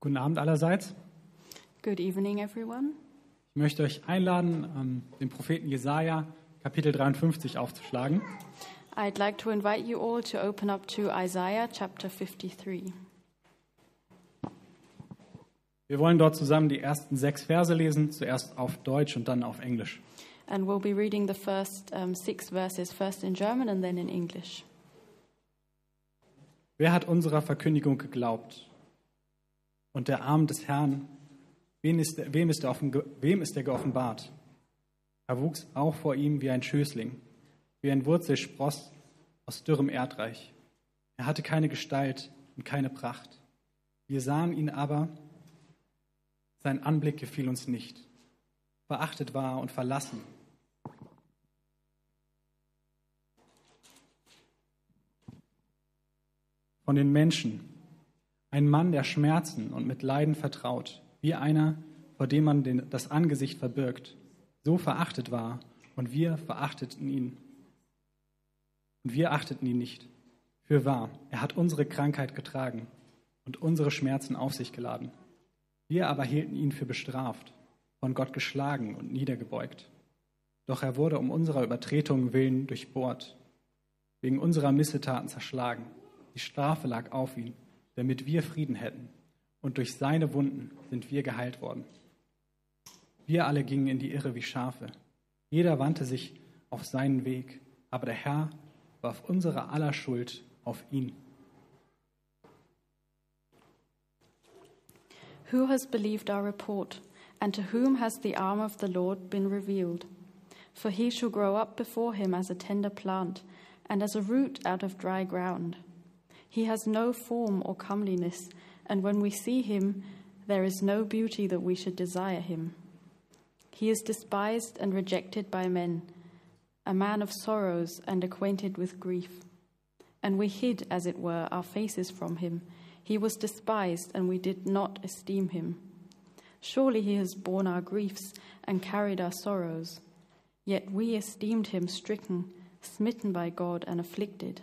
Guten Abend allerseits. Good evening, everyone. Ich möchte euch einladen, den Propheten Jesaja Kapitel 53 aufzuschlagen. I'd like to invite you all to open up to Isaiah chapter 53. Wir wollen dort zusammen die ersten 6 Verse lesen, zuerst auf Deutsch und dann auf Englisch. And we'll be reading the first 6 verses, first in German and then in English. Wer hat unserer Verkündigung geglaubt? Und der Arm des Herrn, wem ist er geoffenbart? Er wuchs auch vor ihm wie ein Schößling, wie ein Wurzelspross aus dürrem Erdreich. Er hatte keine Gestalt und keine Pracht. Wir sahen ihn aber, sein Anblick gefiel uns nicht. Verachtet war er und verlassen. Von den Menschen, ein Mann, der Schmerzen und mit Leiden vertraut, wie einer, vor dem man das Angesicht verbirgt, so verachtet war, und wir verachteten ihn. Und wir achteten ihn nicht. Fürwahr, er hat unsere Krankheit getragen und unsere Schmerzen auf sich geladen. Wir aber hielten ihn für bestraft, von Gott geschlagen und niedergebeugt. Doch er wurde um unserer Übertretungen willen durchbohrt, wegen unserer Missetaten zerschlagen. Die Strafe lag auf ihn, damit wir Frieden hätten. Und durch seine Wunden sind wir geheilt worden. Wir alle gingen in die Irre wie Schafe. Jeder wandte sich auf seinen Weg, aber der Herr warf unsere aller Schuld auf ihn. Who has believed our report? And to whom has the arm of the Lord been revealed? For he shall grow up before him as a tender plant, and as a root out of dry ground. He has no form or comeliness, and when we see him, there is no beauty that we should desire him. He is despised and rejected by men, a man of sorrows and acquainted with grief. And we hid, as it were, our faces from him. He was despised, and we did not esteem him. Surely he has borne our griefs and carried our sorrows. Yet we esteemed him stricken, smitten by God, and afflicted.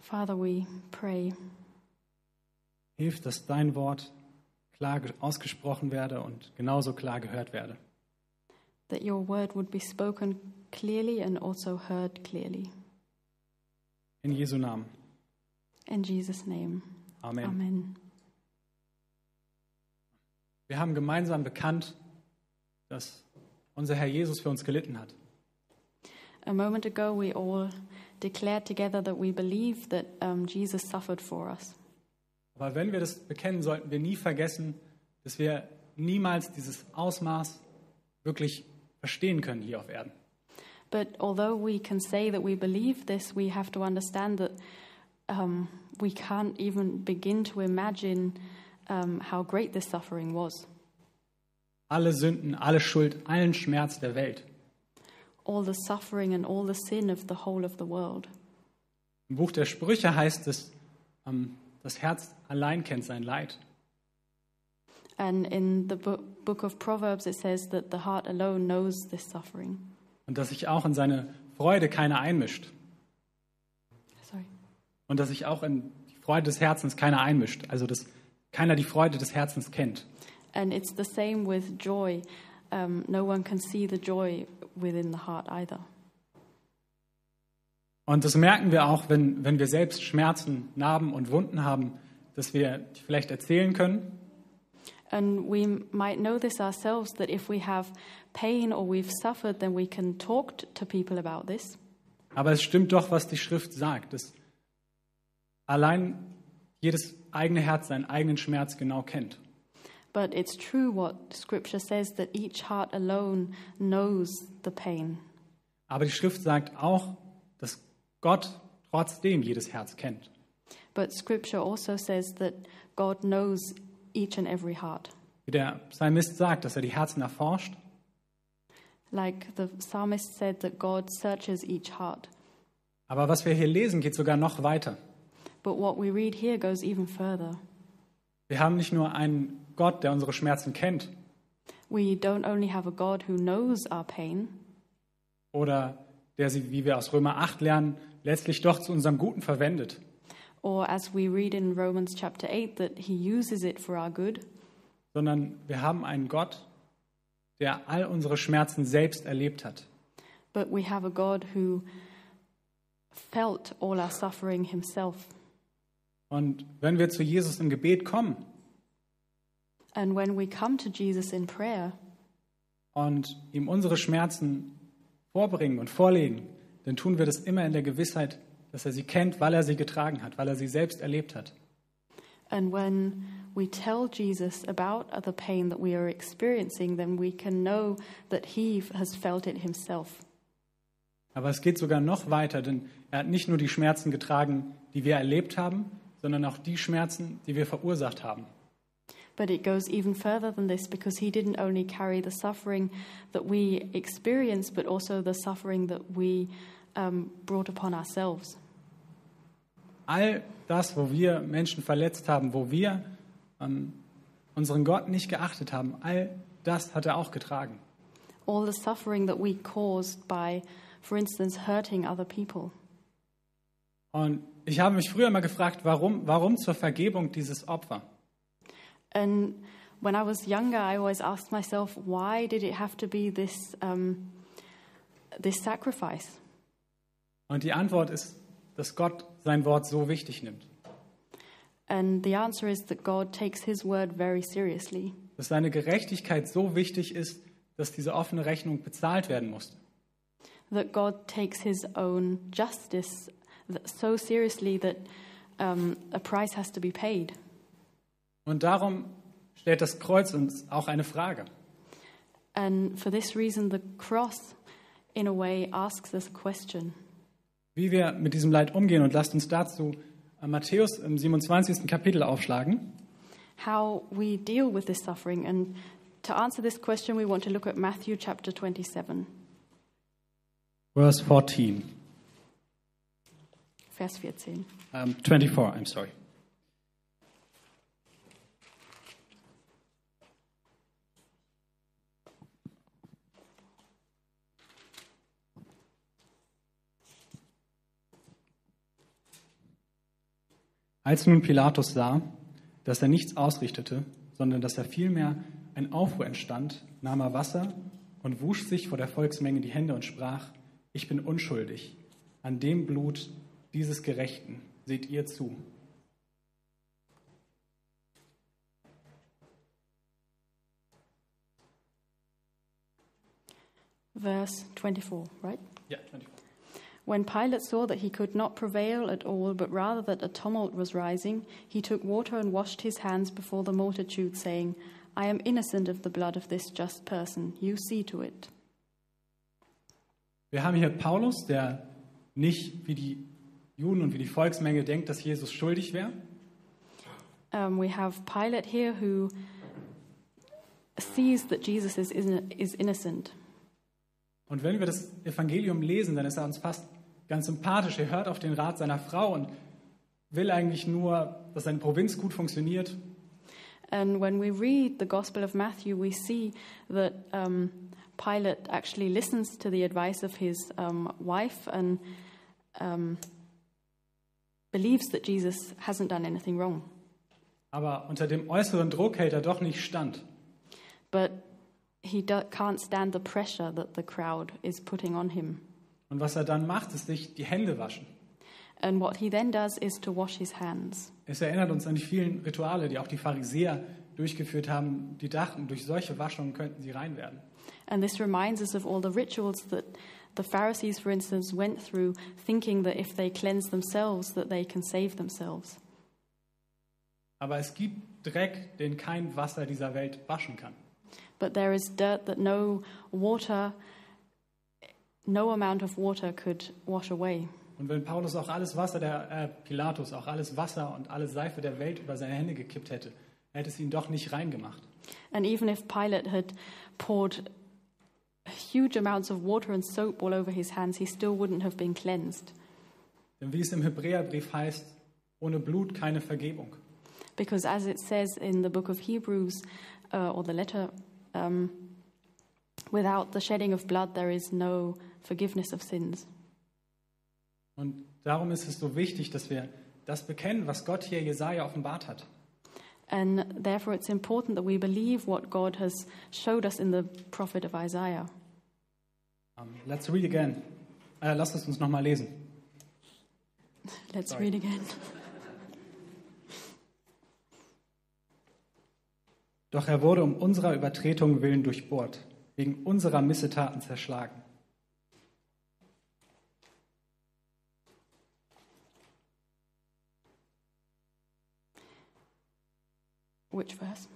Father, we pray. Hilf, dass dein Wort klar ausgesprochen werde und genauso klar gehört werde. That your word would be spoken clearly and also heard clearly. In Jesu Namen. In Jesus' name. Amen. Amen. Wir haben gemeinsam bekannt, dass unser Herr Jesus für uns gelitten hat. A moment ago we all declared together that we believe that Jesus suffered for us. Aber wenn wir das bekennen, sollten wir nie vergessen, dass wir niemals dieses Ausmaß wirklich verstehen können hier auf Erden. But although we can say that we believe this, we have to understand that we can't even begin to imagine how great this suffering was. Alle Sünden, alle Schuld, allen Schmerz der Welt. All the suffering and all the sin of the whole of the world. Im Buch der Sprüche heißt es, das Herz allein kennt sein Leid. And in the book of Proverbs it says that the heart alone knows this suffering. Und dass sich auch in seine Freude keiner einmischt. Sorry. Und dass sich auch in die Freude des Herzens keiner einmischt, also dass keiner die Freude des Herzens kennt. And it's the same with joy. No one can see the joy within the heart either. Und das merken wir auch, wenn wir selbst Schmerzen, Narben und Wunden haben, dass wir die vielleicht erzählen können. And we might know this ourselves, that if we have pain or we've suffered, then we can talk to people about this. Aber es stimmt doch, was die Schrift sagt, dass allein jedes eigene Herz seinen eigenen Schmerz genau kennt. But it's true what Scripture says, that each heart alone knows the pain. Aber die Schrift sagt auch, dass Gott trotzdem jedes Herz kennt. But Scripture also says that God knows each and every heart. Wie der Psalmist sagt, dass er die Herzen erforscht. Like the Psalmist said that God searches each heart. Aber was wir hier lesen, geht sogar noch weiter. But what we read here goes even further. Wir haben nicht nur einen Gott, der unsere Schmerzen kennt. We don't only have a God who knows our pain. Oder der sie, wie wir aus Römer 8 lernen, letztlich doch zu unserem Guten verwendet. Or as we read in Romans chapter 8 that he uses it for our good. Sondern wir haben einen Gott, der all unsere Schmerzen selbst erlebt hat. But we have a God who felt all our suffering himself. Und wenn wir zu Jesus im Gebet kommen, and when we come to Jesus in prayer, und ihm unsere Schmerzen vorbringen und vorlegen, dann tun wir das immer in der Gewissheit, dass er sie kennt, weil er sie getragen hat, weil er sie selbst erlebt hat. And when we tell Jesus about the pain that we are experiencing, then we can know that he has felt it himself. Aber es geht sogar noch weiter, denn er hat nicht nur die Schmerzen getragen, die wir erlebt haben, sondern auch die Schmerzen, die wir verursacht haben. But it goes even further than this, because he didn't only carry the suffering that we experience, but also the suffering that we brought upon ourselves. All das, wo wir Menschen verletzt haben, wo wir unseren Gott nicht geachtet haben, all das hat er auch getragen. All the suffering that we caused by, for instance, hurting other people. Und ich habe mich früher mal gefragt, warum zur Vergebung dieses Opfer? And when I was younger, I always asked myself, why did it have to be this sacrifice? Und die Antwort ist, dass Gott sein Wort so wichtig nimmt. And the answer is that God takes his word very seriously. Dass seine Gerechtigkeit so wichtig ist, dass diese offene Rechnung bezahlt werden musste. That God takes his own justice so seriously that a price has to be paid. Und darum stellt das Kreuz uns auch eine Frage. And for this reason the cross in a way asks us a question. Wie wir mit diesem Leid umgehen, und lasst uns dazu Matthäus im 27. Kapitel aufschlagen. How we deal with this suffering, and to answer this question we want to look at Matthew chapter 27. Verse 14. Vers 14. 24, I'm sorry. Als nun Pilatus sah, dass er nichts ausrichtete, sondern dass er vielmehr ein Aufruhr entstand, nahm er Wasser und wusch sich vor der Volksmenge die Hände und sprach: Ich bin unschuldig, an dem Blut dieses Gerechten seht ihr zu. Verse 24, right? Yeah, 24. When Pilate saw that he could not prevail at all, but rather that a tumult was rising, he took water and washed his hands before the multitude, saying, I am innocent of the blood of this just person. You see to it. Wir haben hier Paulus, der nicht wie die Juden und wie die Volksmenge denkt, dass Jesus schuldig wäre. We have Pilate here who sees that Jesus is innocent. Und wenn wir das Evangelium lesen, dann ist er uns fast ganz sympathisch. Er hört auf den Rat seiner Frau und will eigentlich nur, dass seine Provinz gut funktioniert. And when we read the Gospel of Matthew, we see that Pilate actually listens to the advice of his wife and believes that Jesus hasn't done anything wrong. Aber unter dem äußeren Druck hält er doch nicht stand. But he can't stand the pressure that the crowd is putting on him. Und was er dann macht, ist sich die Hände waschen. And what he then does is to wash his hands. Es erinnert uns an die vielen Rituale, die auch die Pharisäer durchgeführt haben, die dachten, durch solche Waschungen könnten sie rein werden. And this reminds us of all the rituals that the Pharisees, for instance, went through, thinking that if they cleanse themselves, that they can save themselves. Aber es gibt Dreck, den kein Wasser dieser Welt waschen kann. But there is dirt that no amount of water could wash away. Und wenn Paulus auch alles Wasser, Pilatus auch alles Wasser und alles Seife der Welt über seine Hände gekippt hätte, hätte es ihn doch nicht rein gemacht. And even if Pilate had poured huge amounts of water and soap all over his hands, he still wouldn't have been cleansed. Denn wie es im Hebräerbrief heißt, ohne Blut keine Vergebung. Because as it says in the book of Hebrews, or the letter, without the shedding of blood there is no forgiveness of sins. Und darum ist es so wichtig, dass wir das bekennen, was Gott hier Jesaja offenbart hat. And therefore it's important that we believe what God has showed us in the prophet of Isaiah. Let's read again. Lasst es uns nochmal lesen. Let's read again. Doch er wurde um unserer Übertretung willen durchbohrt, wegen unserer Missetaten zerschlagen. Which verse?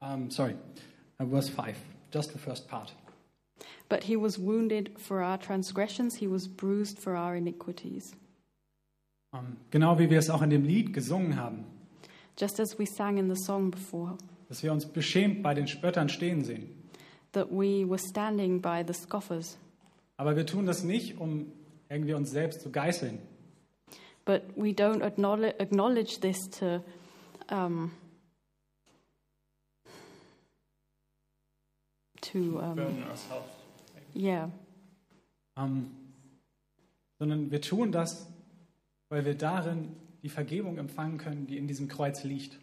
Verse 5, just the first part. But he was wounded for our transgressions, he was bruised for our iniquities. Genau wie wir es auch in dem Lied gesungen haben. Just as we sang in the song before. Dass wir uns beschämt bei den Spöttern stehen sehen. That we were standing by the scoffers. Aber wir tun das nicht, um irgendwie uns selbst zu geißeln. But we don't acknowledge this to burden ourselves. Yeah. Sondern wir tun das, weil wir darin die Vergebung empfangen können, die in diesem Kreuz liegt.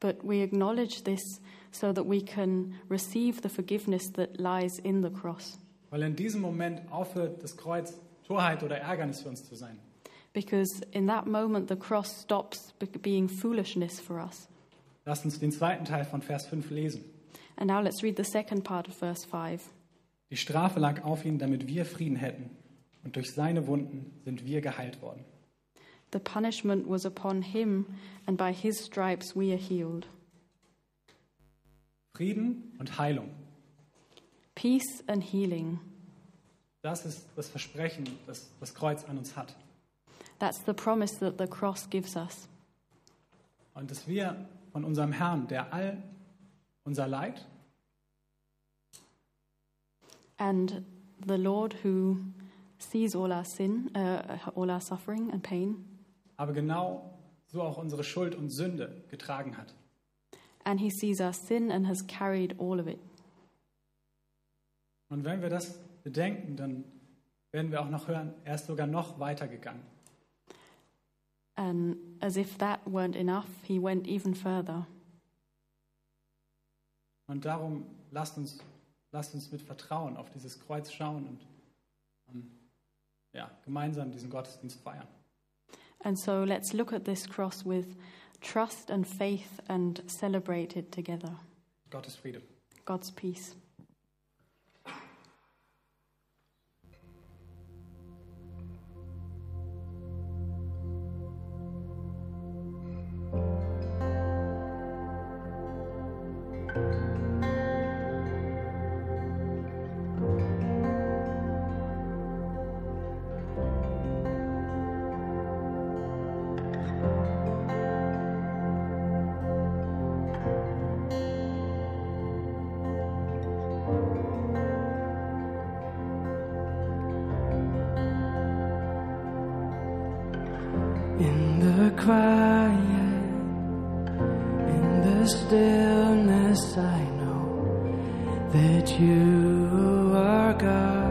But we acknowledge this so that we can receive the forgiveness that lies in the cross. Weil in diesem Moment aufhört das Kreuz Torheit oder Ärgernis für uns zu sein. Because in that moment the cross stops being foolishness for us. Lasst uns den zweiten Teil von Vers 5 lesen. And now let's read the second part of verse 5. Die Strafe lag auf ihn, damit wir Frieden hätten, und durch seine Wunden sind wir geheilt worden. The punishment was upon him, and by his stripes we are healed. Frieden und Heilung. Peace and healing. Das ist das Versprechen, das das Kreuz an uns hat. That's the promise that the cross gives us. Und dass wir von unserem Herrn, der all unser Leid, and the Lord who sees all our sin, all our suffering and pain, aber genau so auch unsere Schuld und Sünde getragen hat. And he sees our sin and has carried all of it. Und wenn wir das bedenken, dann werden wir auch noch hören, er ist sogar noch weitergegangen. And as if that weren't enough, he went even further. Und darum lasst uns mit Vertrauen auf dieses Kreuz schauen und gemeinsam diesen Gottesdienst feiern. And so let's look at this cross with trust and faith and celebrate it together. Gottes Friede. God's peace. Stillness, I know that you are God.